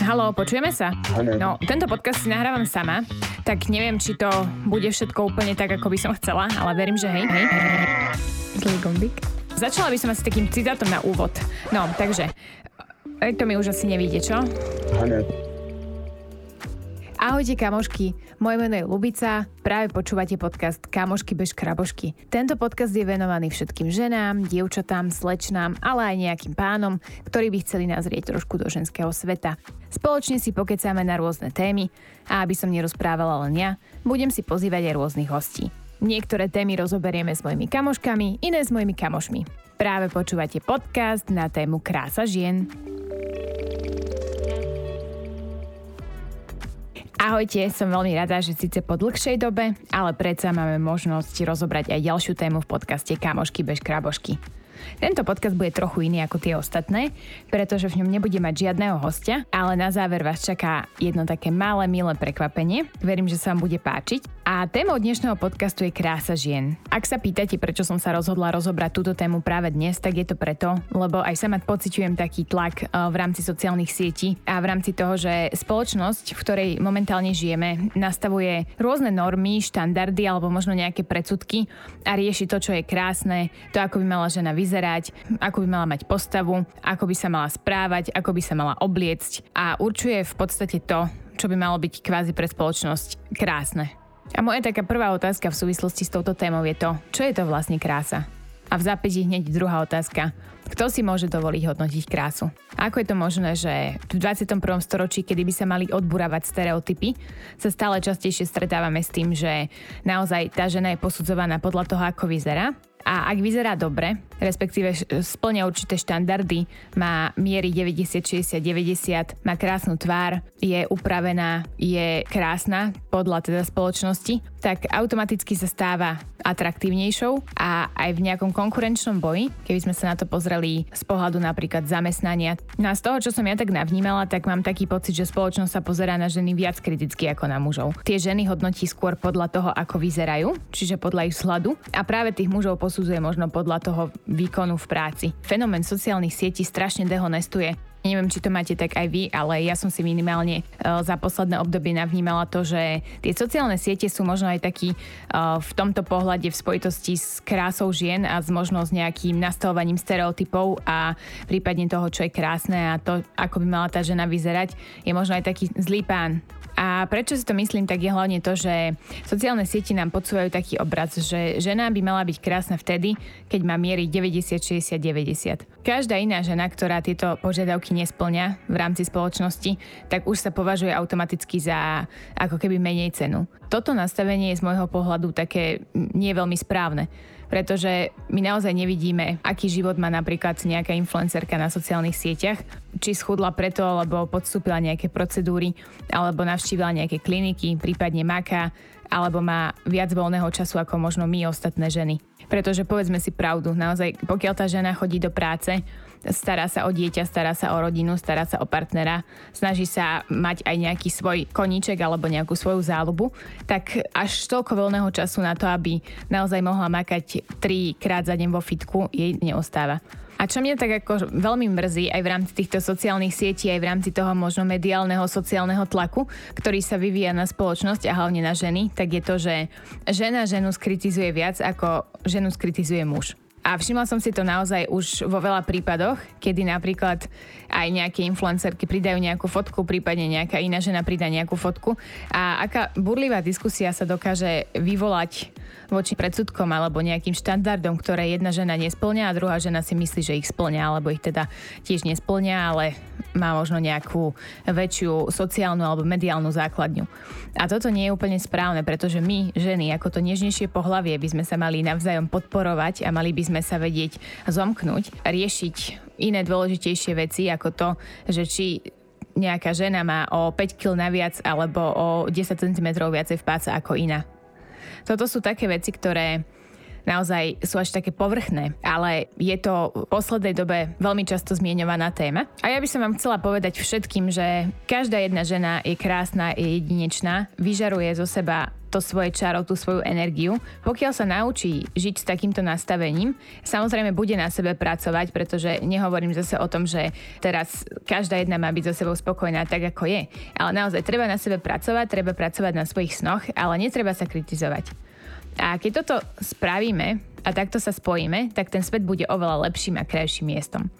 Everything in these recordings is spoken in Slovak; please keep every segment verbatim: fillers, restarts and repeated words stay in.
Haló, počujeme sa? No, tento podcast si nahrávam sama, tak neviem, či to bude všetko úplne tak, ako by som chcela, ale verím, že hej, hej, hej, hej. Zlý gombík. Začala by som asi takým citátom na úvod. No, takže, to mi už asi nevíde, čo? Haló. Ahojte kamošky, moje meno je Lubica, práve počúvate podcast Kamošky bez krabošky. Tento podcast je venovaný všetkým ženám, dievčatám, slečnám, ale aj nejakým pánom, ktorí by chceli nazrieť trošku do ženského sveta. Spoločne si pokecáme na rôzne témy a aby som nerozprávala len ja, budem si pozývať aj rôznych hostí. Niektoré témy rozoberieme s mojimi kamoškami, iné s mojimi kamošmi. Práve počúvate podcast na tému Krása žien. Ahojte, som veľmi rada, že síce po dlhšej dobe, ale predsa máme možnosť rozobrať aj ďalšiu tému v podcaste Kamošky bez krabošky. Tento podcast bude trochu iný ako tie ostatné, pretože v ňom nebude mať žiadneho hostia, ale na záver vás čaká jedno také malé, milé prekvapenie. Verím, že sa vám bude páčiť. A témou dnešného podcastu je krása žien. Ak sa pýtate, prečo som sa rozhodla rozobrať túto tému práve dnes, tak je to preto, lebo aj sama pociťujem taký tlak v rámci sociálnych sietí a v rámci toho, že spoločnosť, v ktorej momentálne žijeme, nastavuje rôzne normy, štandardy alebo možno nejaké predsudky a rieši to, čo je krásne, to, ako by mala žena vyzerať, ako by mala mať postavu, ako by sa mala správať, ako by sa mala obliecť a určuje v podstate to, čo by malo byť kvázi pre spoločnosť krásne. A moja taká prvá otázka v súvislosti s touto témou je to, čo je to vlastne krása? A v zápätí hneď druhá otázka. Kto si môže dovoliť hodnotiť krásu? Ako je to možné, že v dvadsiatom prvom storočí, kedy by sa mali odburávať stereotypy, sa stále častejšie stretávame s tým, že naozaj tá žena je posudzovaná podľa toho, ako vyzerá. A ak vyzerá dobre, respektíve splňa určité štandardy, má miery deväťdesiat, šesťdesiat, deväťdesiat, má krásnu tvár, je upravená, je krásna podľa teda spoločnosti, tak automaticky sa stáva atraktívnejšou a aj v nejakom konkurenčnom boji, keby sme sa na to pozreli z pohľadu napríklad zamestnania. No a z toho, čo som ja tak navnímala, tak mám taký pocit, že spoločnosť sa pozerá na ženy viac kriticky ako na mužov. Tie ženy hodnotí skôr podľa toho, ako vyzerajú, čiže podľa ich vzhľadu a práve tých mužov posudzuje možno podľa toho výkonu v práci. Fenomén sociálnych sietí strašne dehonestuje. Neviem, či to máte tak aj vy, ale ja som si minimálne za posledné obdobie navnímala to, že tie sociálne siete sú možno aj taký v tomto pohľade v spojitosti s krásou žien a s možno s nejakým nastavovaním stereotypov a prípadne toho, čo je krásne a to, ako by mala tá žena vyzerať, je možno aj taký zlý pán. A prečo si to myslím, tak je hlavne to, že sociálne siete nám podsúvajú taký obraz, že žena by mala byť krásna vtedy, keď má miery deväťdesiat, šesťdesiat, deväťdesiat. Každá iná žena, ktorá tieto požiadavky nesplňa v rámci spoločnosti, tak už sa považuje automaticky za ako keby menej cenu. Toto nastavenie je z môjho pohľadu také nie veľmi správne, pretože my naozaj nevidíme, aký život má napríklad nejaká influencerka na sociálnych sieťach, či schudla preto, alebo podstúpila nejaké procedúry, alebo navštívila nejaké kliniky, prípadne maká, alebo má viac voľného času ako možno my ostatné ženy. Pretože povedzme si pravdu, naozaj pokiaľ tá žena chodí do práce, stará sa o dieťa, stará sa o rodinu, stará sa o partnera, snaží sa mať aj nejaký svoj koníček alebo nejakú svoju záľubu, tak až toľko voľného času na to, aby naozaj mohla makať trikrát za deň vo fitku, jej neostáva. A čo mňa tak ako veľmi mrzí aj v rámci týchto sociálnych sietí, aj v rámci toho možno mediálneho sociálneho tlaku, ktorý sa vyvíja na spoločnosť a hlavne na ženy, tak je to, že žena ženu skritizuje viac ako ženu skritizuje muž. A všimla som si to naozaj už vo veľa prípadoch, kedy napríklad aj nejaké influencerky pridajú nejakú fotku, prípadne nejaká iná žena pridá nejakú fotku a aká burlivá diskusia sa dokáže vyvolať voči predsudkom alebo nejakým štandardom, ktoré jedna žena nesplňa a druhá žena si myslí, že ich splňa, alebo ich teda tiež nesplňa, ale má možno nejakú väčšiu sociálnu alebo mediálnu základňu. A toto nie je úplne správne, pretože my, ženy, ako to nežnejšie pohlavie, by sme sa mali navzájom podporovať a mali by sme sa vedieť zomknúť, riešiť iné dôležitejšie veci ako to, že či nejaká žena má o päť kilogramov naviac alebo o desať centimetrov viacej v páse ako iná. Toto sú také veci, ktoré naozaj sú až také povrchné, ale je to v poslednej dobe veľmi často zmieňovaná téma. A ja by som vám chcela povedať všetkým, že každá jedna žena je krásna, je jedinečná, vyžaruje zo seba to svoje čaro, tú svoju energiu. Pokiaľ sa naučí žiť s takýmto nastavením, samozrejme bude na sebe pracovať, pretože nehovorím zase o tom, že teraz každá jedna má byť so sebou spokojná tak, ako je. Ale naozaj treba na sebe pracovať, treba pracovať na svojich snoch, ale netreba sa kritizovať. A keď toto spravíme a takto sa spojíme, tak ten svet bude oveľa lepším a krajším miestom.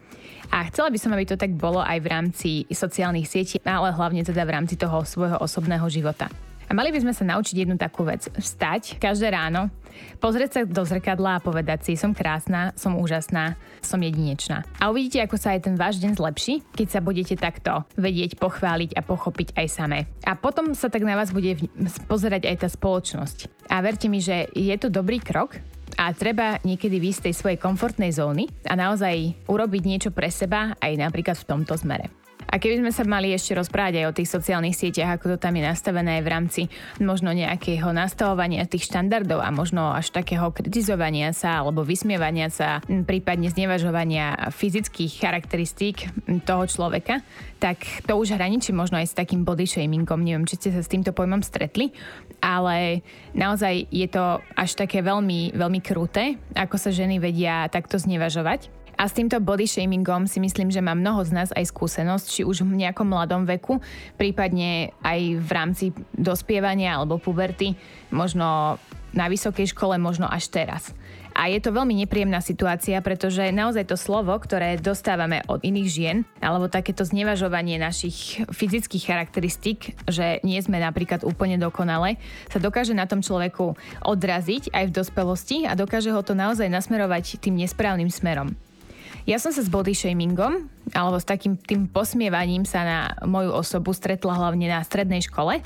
A chcela by som, aby to tak bolo aj v rámci sociálnych sietí, ale hlavne teda v rámci toho svojho osobného života. A mali by sme sa naučiť jednu takú vec. Vstať každé ráno, pozrieť sa do zrkadla a povedať si, som krásna, som úžasná, som jedinečná. A uvidíte, ako sa aj ten váš deň zlepší, keď sa budete takto vedieť pochváliť a pochopiť aj samé. A potom sa tak na vás bude pozerať aj tá spoločnosť. A verte mi, že je to dobrý krok, a treba niekedy výjsť z tej svojej komfortnej zóny a naozaj urobiť niečo pre seba aj napríklad v tomto zmere. A keby sme sa mali ešte rozprávať aj o tých sociálnych sieťach, ako to tam je nastavené v rámci možno nejakého nastavovania tých štandardov a možno až takého kritizovania sa alebo vysmievania sa, prípadne znevažovania fyzických charakteristík toho človeka, tak to už hraničí možno aj s takým body shamingom. Neviem, či ste sa s týmto pojmom stretli, ale naozaj je to až také veľmi, veľmi kruté, ako sa ženy vedia takto znevažovať. A s týmto body shamingom si myslím, že má mnoho z nás aj skúsenosť, či už v nejakom mladom veku, prípadne aj v rámci dospievania alebo puberty, možno na vysokej škole, možno až teraz. A je to veľmi nepríjemná situácia, pretože naozaj to slovo, ktoré dostávame od iných žien, alebo takéto znevažovanie našich fyzických charakteristík, že nie sme napríklad úplne dokonalé, sa dokáže na tom človeku odraziť aj v dospelosti a dokáže ho to naozaj nasmerovať tým nesprávnym smerom. Ja som sa s body shamingom alebo s takým tým posmievaním sa na moju osobu stretla hlavne na strednej škole,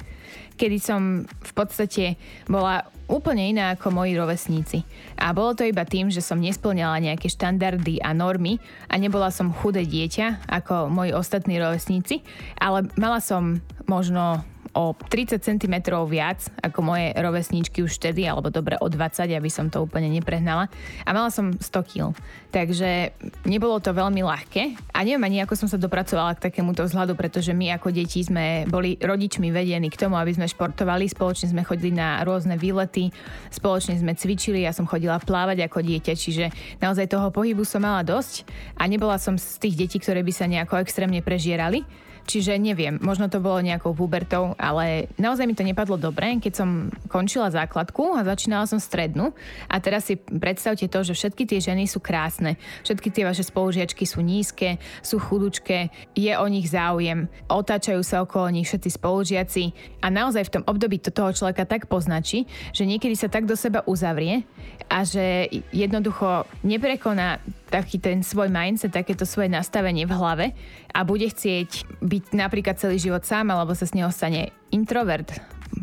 kedy som v podstate bola úplne iná ako moji rovesníci. A bolo to iba tým, že som nesplňala nejaké štandardy a normy a nebola som chudé dieťa ako moji ostatní rovesníci, ale mala som možno o tridsať centimetrov viac ako moje rovesníčky už vtedy, alebo dobre o dvadsať, aby som to úplne neprehnala. A mala som sto kíl. Takže nebolo to veľmi ľahké. A neviem ani, ako som sa dopracovala k takémuto vzhľadu, pretože my ako deti sme boli rodičmi vedení k tomu, aby sme športovali. Spoločne sme chodili na rôzne výlety, spoločne sme cvičili, ja som chodila plávať ako dieťa, čiže naozaj toho pohybu som mala dosť a nebola som z tých detí, ktoré by sa nejako extrémne prežierali. Čiže neviem, možno to bolo nejakou pubertou, ale naozaj mi to nepadlo dobre, keď som končila základku a začínala som strednú. A teraz si predstavte to, že všetky tie ženy sú krásne, všetky tie vaše spolužiačky sú nízke, sú chudučké, je o nich záujem, otáčajú sa okolo nich všetci spolužiaci a naozaj v tom období to toho človeka tak poznačí, že niekedy sa tak do seba uzavrie a že jednoducho neprekoná taký ten svoj mindset, takéto svoje nastavenie v hlave a bude chcieť byť napríklad celý život sám, alebo sa z neho stane introvert.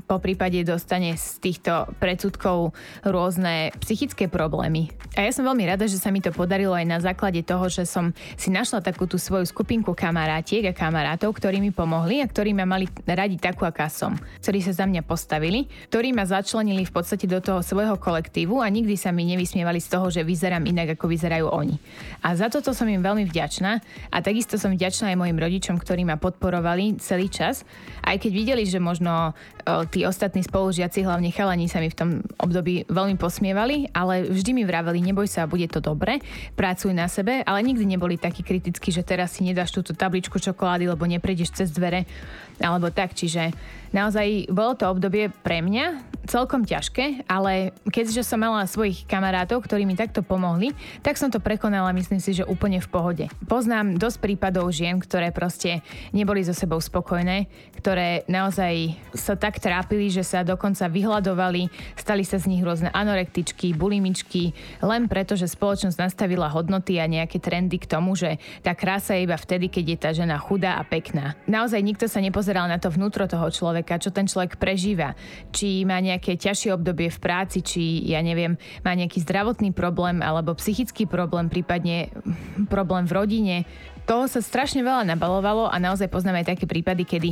Po prípade dostane z týchto predsudkov rôzne psychické problémy. A ja som veľmi rada, že sa mi to podarilo aj na základe toho, že som si našla takú tú svoju skupinku kamarátiek a kamarátov, ktorí mi pomohli a ktorí ma mali radi takú, aká som. Ktorí sa za mňa postavili, ktorí ma začlenili v podstate do toho svojho kolektívu a nikdy sa mi nevysmievali z toho, že vyzerám inak, ako vyzerajú oni. A za toto som im veľmi vďačná a takisto som vďačná aj mojim rodičom, ktorí ma podporovali celý čas, aj keď videli, že možno tí ostatní spolužiaci, hlavne chalani, sa mi v tom období veľmi posmievali, ale vždy mi vraveli, neboj sa, bude to dobre, pracuj na sebe, ale nikdy neboli takí kritickí, že teraz si nedáš túto tabličku čokolády, lebo neprejdeš cez dvere, alebo tak. Čiže naozaj bolo to obdobie pre mňa celkom ťažké, ale keďže som mala svojich kamarátov, ktorí mi takto pomohli, tak som to prekonala, myslím si, že úplne v pohode. Poznám dosť prípadov žien, ktoré proste neboli so sebou spokojné, ktoré naozaj sa tak trápili, že sa dokonca vyhľadovali, stali sa z nich rôzne anorektičky, bulimičky, len preto, že spoločnosť nastavila hodnoty a nejaké trendy k tomu, že tá krása je iba vtedy, keď je tá žena chudá a pekná. Naozaj nikto sa nepozeral na to vnútro toho človeka, čo ten človek prežíva, či má nejaké ťažšie obdobie v práci, či ja neviem, má nejaký zdravotný problém alebo psychický problém, prípadne problém v rodine. toho sa strašne veľa nabalovalo a naozaj poznáme aj také prípady, kedy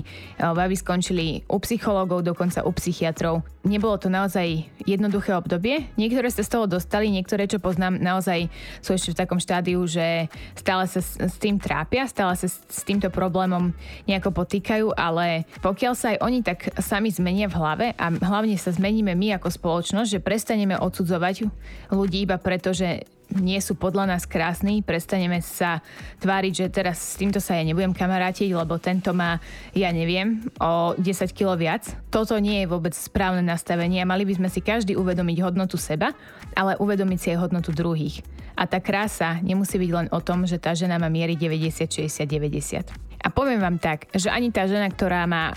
baby skončili u psychológov, dokonca u psychiatrov. Nebolo to naozaj jednoduché obdobie. Niektoré sa z toho dostali, niektoré, čo poznám, naozaj sú ešte v takom štádiu, že stále sa s tým trápia, stále sa s týmto problémom nejako potýkajú, ale pokiaľ sa aj oni tak sami zmenia v hlave a hlavne sa zmeníme my ako spoločnosť, že prestaneme odsudzovať ľudí iba preto, že nie sú podľa nás krásni, prestaneme sa tváriť, že teraz s týmto sa ja nebudem kamarátiť, lebo tento má, ja neviem, o desať kilogramov viac. Toto nie je vôbec správne nastavenie a mali by sme si každý uvedomiť hodnotu seba, ale uvedomiť si aj hodnotu druhých. A tá krása nemusí byť len o tom, že tá žena má miery deväťdesiat, šesťdesiat, deväťdesiat. A poviem vám tak, že ani tá žena, ktorá má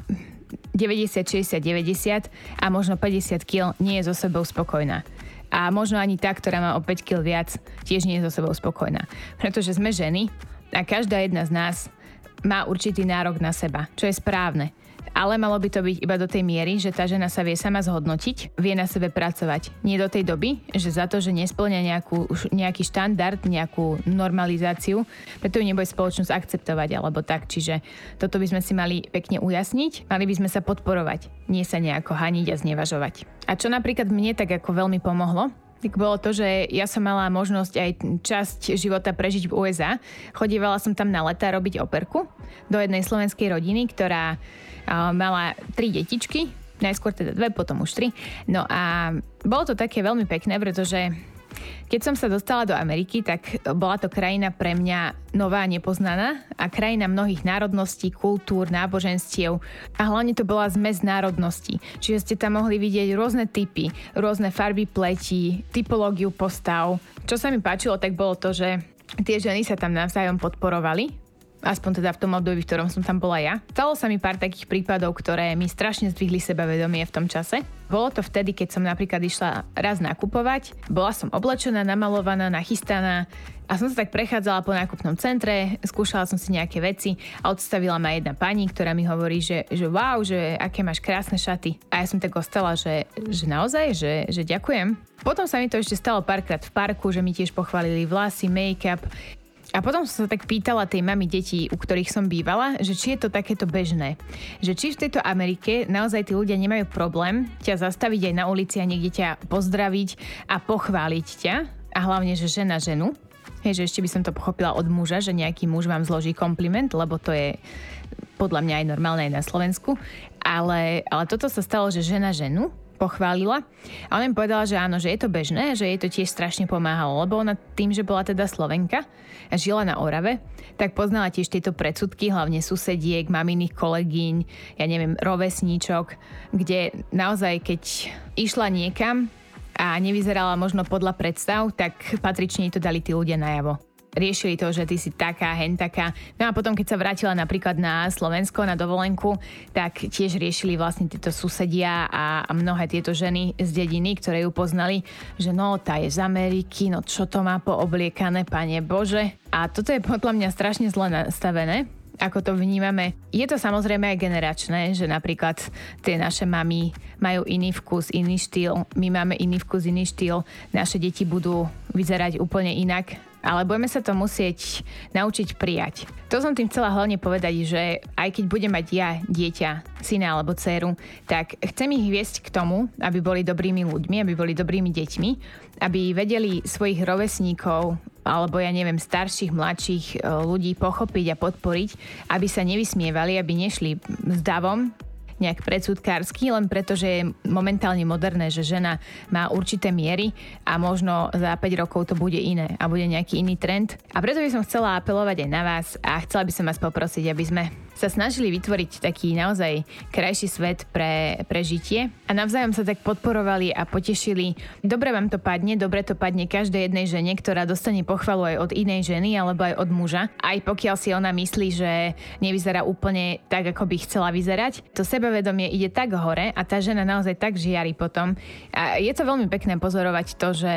deväťdesiat, šesťdesiat, deväťdesiat a možno päťdesiat kilogramov, nie je so sebou spokojná. A možno ani tá, ktorá má o päť kilogramov viac, tiež nie je so sebou spokojná. Pretože sme ženy a každá jedna z nás má určitý nárok na seba, čo je správne. Ale malo by to byť iba do tej miery, že tá žena sa vie sama zhodnotiť, vie na sebe pracovať. Nie do tej doby, že za to, že nesplňa nejakú, nejaký štandard, nejakú normalizáciu, preto ju nebude spoločnosť akceptovať alebo tak. Čiže toto by sme si mali pekne ujasniť, mali by sme sa podporovať, nie sa nejako haniť a znevažovať. A čo napríklad mne tak ako veľmi pomohlo, tak bolo to, že ja som mala možnosť aj časť života prežiť v ú es á. Chodievala som tam na letá robiť operku do jednej slovenskej rodiny, ktorá mala tri detičky, najskôr teda dve, potom už tri. No a bolo to také veľmi pekné, pretože keď som sa dostala do Ameriky, tak bola to krajina pre mňa nová, nepoznaná a krajina mnohých národností, kultúr, náboženstiev a hlavne to bola zmes národností. Čiže ste tam mohli vidieť rôzne typy, rôzne farby pleti, typológiu postav. Čo sa mi páčilo, tak bolo to, že tie ženy sa tam navzájom podporovali, aspoň teda v tom období, v ktorom som tam bola ja. Stalo sa mi pár takých prípadov, ktoré mi strašne zdvihli sebavedomie v tom čase. Bolo to vtedy, keď som napríklad išla raz nakupovať. Bola som oblečená, namalovaná, nachystaná a som sa tak prechádzala po nákupnom centre, skúšala som si nejaké veci a odstavila ma jedna pani, ktorá mi hovorí, že, že wow, že aké máš krásne šaty. A ja som tak ostala, že, že naozaj, že, že ďakujem. Potom sa mi to ešte stalo párkrát v parku, že mi tiež pochválili vlasy, make-up. A potom som sa tak pýtala tej mami detí, u ktorých som bývala, že či je to takéto bežné. Že či v tejto Amerike naozaj tí ľudia nemajú problém ťa zastaviť aj na ulici a niekde ťa pozdraviť a pochváliť ťa. A hlavne, že žena ženu. Hej, že ešte by som to pochopila od muža, že nejaký muž vám zloží kompliment, lebo to je podľa mňa aj normálne aj na Slovensku. Ale, ale toto sa stalo, že žena ženu pochválila a ona mi povedala, že áno, že je to bežné, že jej to tiež strašne pomáhalo, lebo ona tým, že bola teda Slovenka a žila na Orave, tak poznala tiež tieto predsudky, hlavne susediek, maminých kolegyň, ja neviem, rovesníčok, kde naozaj, keď išla niekam a nevyzerala možno podľa predstav, tak patrične jej to dali tí ľudia najavo. Riešili to, že ty si taká, hen taká. No a potom, keď sa vrátila napríklad na Slovensko, na dovolenku, tak tiež riešili vlastne tieto susedia a mnohé tieto ženy z dediny, ktoré ju poznali, že no, tá je z Ameriky, no čo to má poobliekané, pane Bože. A toto je podľa mňa strašne zle nastavené, ako to vnímame. Je to samozrejme aj generačné, že napríklad tie naše mami majú iný vkus, iný štýl, my máme iný vkus, iný štýl, naše deti budú vyzerať úplne inak, ale budeme sa to musieť naučiť prijať. To som tým chcela hlavne povedať, že aj keď budem mať ja dieťa, syna alebo dceru, tak chcem ich viesť k tomu, aby boli dobrými ľuďmi, aby boli dobrými deťmi, aby vedeli svojich rovesníkov alebo ja neviem, starších, mladších ľudí pochopiť a podporiť, aby sa nevysmievali, aby nešli s davom nejak predsudkársky, len preto, že je momentálne moderné, že žena má určité miery a možno za päť rokov to bude iné a bude nejaký iný trend. A preto by som chcela apelovať aj na vás a chcela by som vás poprosiť, aby sme sa snažili vytvoriť taký naozaj krajší svet pre, pre žitie a navzájom sa tak podporovali a potešili. Dobre vám to padne, dobre to padne každej jednej žene, ktorá dostane pochvalu aj od inej ženy alebo aj od muža, aj pokiaľ si ona myslí, že nevyzerá úplne tak, ako by chcela vyzerať. To sebavedomie ide tak hore a tá žena naozaj tak žiari potom. A je to veľmi pekné pozorovať to, že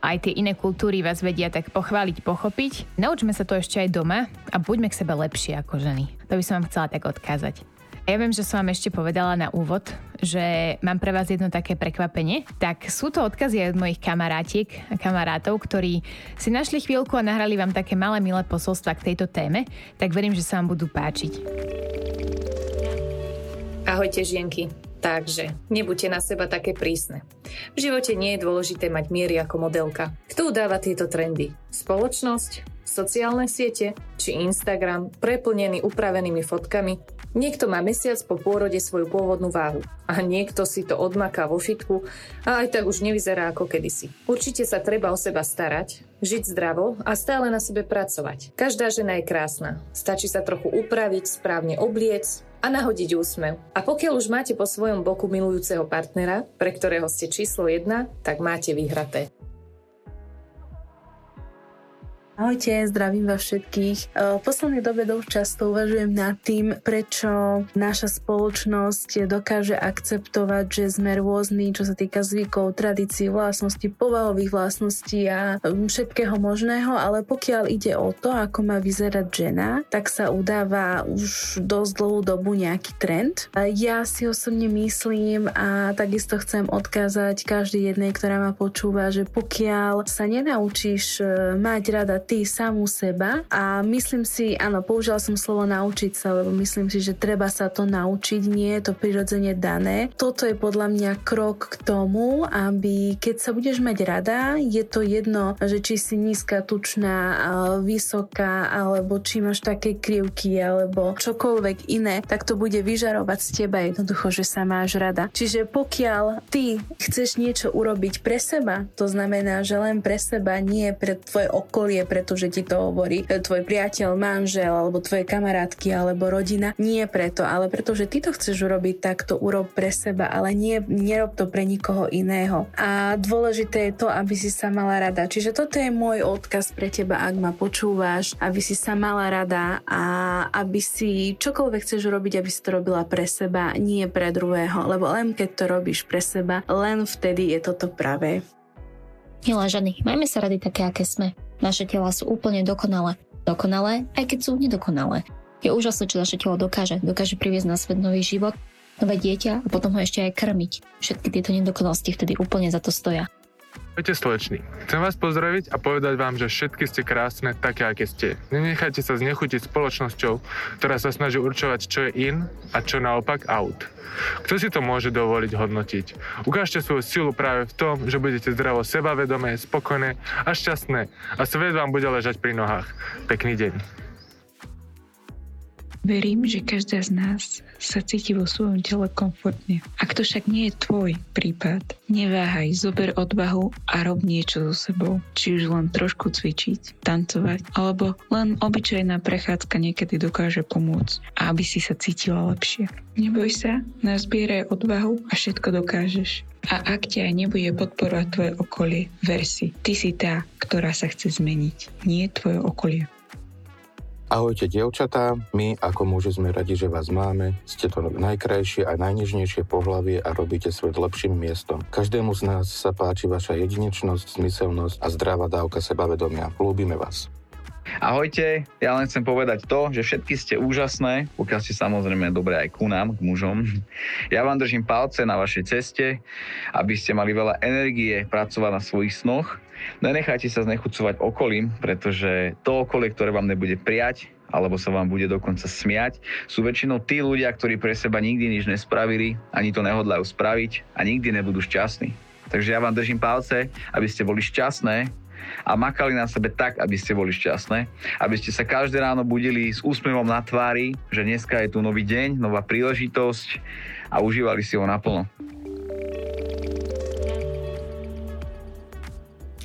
aj tie iné kultúry vás vedia tak pochváliť, pochopiť. Naučme sa to ešte aj doma a buďme k sebe lepšie ako ženy. To by som vám chcela tak odkázať. Ja viem, že som vám ešte povedala na úvod, že mám pre vás jedno také prekvapenie. Tak sú to odkazy aj od mojich kamarátiek a kamarátov, ktorí si našli chvíľku a nahrali vám také malé milé posolstva k tejto téme, tak verím, že sa vám budú páčiť. Ahojte žienky. Takže, nebuďte na seba také prísne. V živote nie je dôležité mať miery ako modelka. Kto udáva tieto trendy? Spoločnosť, sociálne siete či Instagram preplnený upravenými fotkami? Niekto má mesiac po pôrode svoju pôvodnú váhu a niekto si to odmaká vo fitku a aj tak už nevyzerá ako kedysi. Určite sa treba o seba starať, žiť zdravo a stále na sebe pracovať. Každá žena je krásna. Stačí sa trochu upraviť, správne obliec a nahodiť úsmev. A pokiaľ už máte po svojom boku milujúceho partnera, pre ktorého ste číslo jedna, tak máte vyhraté. Ahojte, zdravím vás všetkých. V poslednej dobe dosť často uvažujem nad tým, prečo naša spoločnosť dokáže akceptovať, že sme rôzni, čo sa týka zvykov, tradícií, vlastností, povahových vlastností a všetkého možného, ale pokiaľ ide o to, ako má vyzerať žena, tak sa udáva už dosť dlhú dobu nejaký trend. Ja si osobne myslím a takisto chcem odkázať každej jednej, ktorá ma počúva, že pokiaľ sa nenaučíš mať rada ty samú seba a myslím si, áno, použila som slovo naučiť sa, lebo myslím si, že treba sa to naučiť, nie je to prirodzene dané. Toto je podľa mňa krok k tomu, aby keď sa budeš mať rada, je to jedno, že či si nízka, tučná, vysoká, alebo či máš také krivky, alebo čokoľvek iné, tak to bude vyžarovať z teba jednoducho, že sa máš rada. Čiže pokiaľ ty chceš niečo urobiť pre seba, to znamená, že len pre seba, nie pre tvoje okolie, pretože ti to hovorí tvoj priateľ, manžel alebo tvoje kamarátky alebo rodina. Nie preto, ale pretože ty to chceš urobiť, tak to urob pre seba, ale nie, nerob to pre nikoho iného. A dôležité je to, aby si sa mala rada. Čiže toto je môj odkaz pre teba, ak ma počúvaš, aby si sa mala rada a aby si čokoľvek chceš urobiť, aby si to robila pre seba, nie pre druhého, lebo len keď to robíš pre seba, len vtedy je toto pravé. Milá ženy, majme sa rady také, aké sme. Naše tela sú úplne dokonalé. Dokonalé, aj keď sú nedokonalé. Je úžasné, čo naše telo dokáže. Dokáže priviesť na svet nový život, nové dieťa a potom ho ešte aj krmiť. Všetky tieto nedokonalosti vtedy úplne za to stoja. Ahojte sleční. Chcem vás pozdraviť a povedať vám, že všetky ste krásne také, aké ste. Nenechajte sa znechutiť spoločnosťou, ktorá sa snaží určovať, čo je in a čo naopak out. Kto si to môže dovoliť hodnotiť? Ukážte svoju silu práve v tom, že budete zdravo sebavedomé, spokojné a šťastné a svet vám bude ležať pri nohách. Pekný deň. Verím, že každá z nás sa cíti vo svojom tele komfortne. Ak to však nie je tvoj prípad, neváhaj, zober odvahu a rob niečo so sebou. Či už len trošku cvičiť, tancovať, alebo len obyčajná prechádzka niekedy dokáže pomôcť, aby si sa cítila lepšie. Neboj sa, nazbieraj odvahu a všetko dokážeš. A ak ťa aj nebude podporovať tvoje okolie, ver si, ty si tá, ktorá sa chce zmeniť, nie tvoje okolie. Ahojte dievčatá, my ako muži sme radi, že vás máme, ste to najkrajšie a najnežnejšie pohlavie a robíte svet lepším miestom. Každému z nás sa páči vaša jedinečnosť, zmyselnosť a zdravá dávka sebavedomia. Ľúbime vás. Ahojte, ja len chcem povedať to, že všetky ste úžasné, pokiaľ ste samozrejme dobre aj ku nám, k mužom. Ja vám držím palce na vašej ceste, aby ste mali veľa energie pracovať na svojich snoch. Nenechajte sa znechucovať okolím, pretože to okolie, ktoré vám nebude prijať, alebo sa vám bude dokonca smiať, sú väčšinou tí ľudia, ktorí pre seba nikdy nič nespravili, ani to nehodlajú spraviť a nikdy nebudú šťastní. Takže ja vám držím palce, aby ste boli šťastné a makali na sebe tak, aby ste boli šťastné, aby ste sa každé ráno budili s úsmevom na tvári, že dneska je tu nový deň, nová príležitosť a užívali si ho naplno.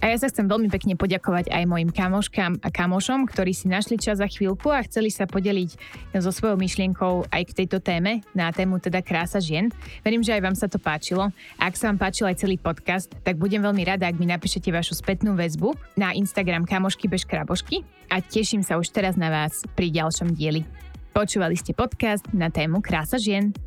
A ja sa chcem veľmi pekne poďakovať aj mojim kamoškám a kamošom, ktorí si našli čas za chvíľku a chceli sa podeliť so svojou myšlienkou aj k tejto téme, na tému teda krása žien. Verím, že aj vám sa to páčilo. A ak sa vám páčil aj celý podcast, tak budem veľmi rada, ak mi napíšete vašu spätnú väzbu na Instagram kamošky bez krabošky a teším sa už teraz na vás pri ďalšom dieli. Počúvali ste podcast na tému krása žien.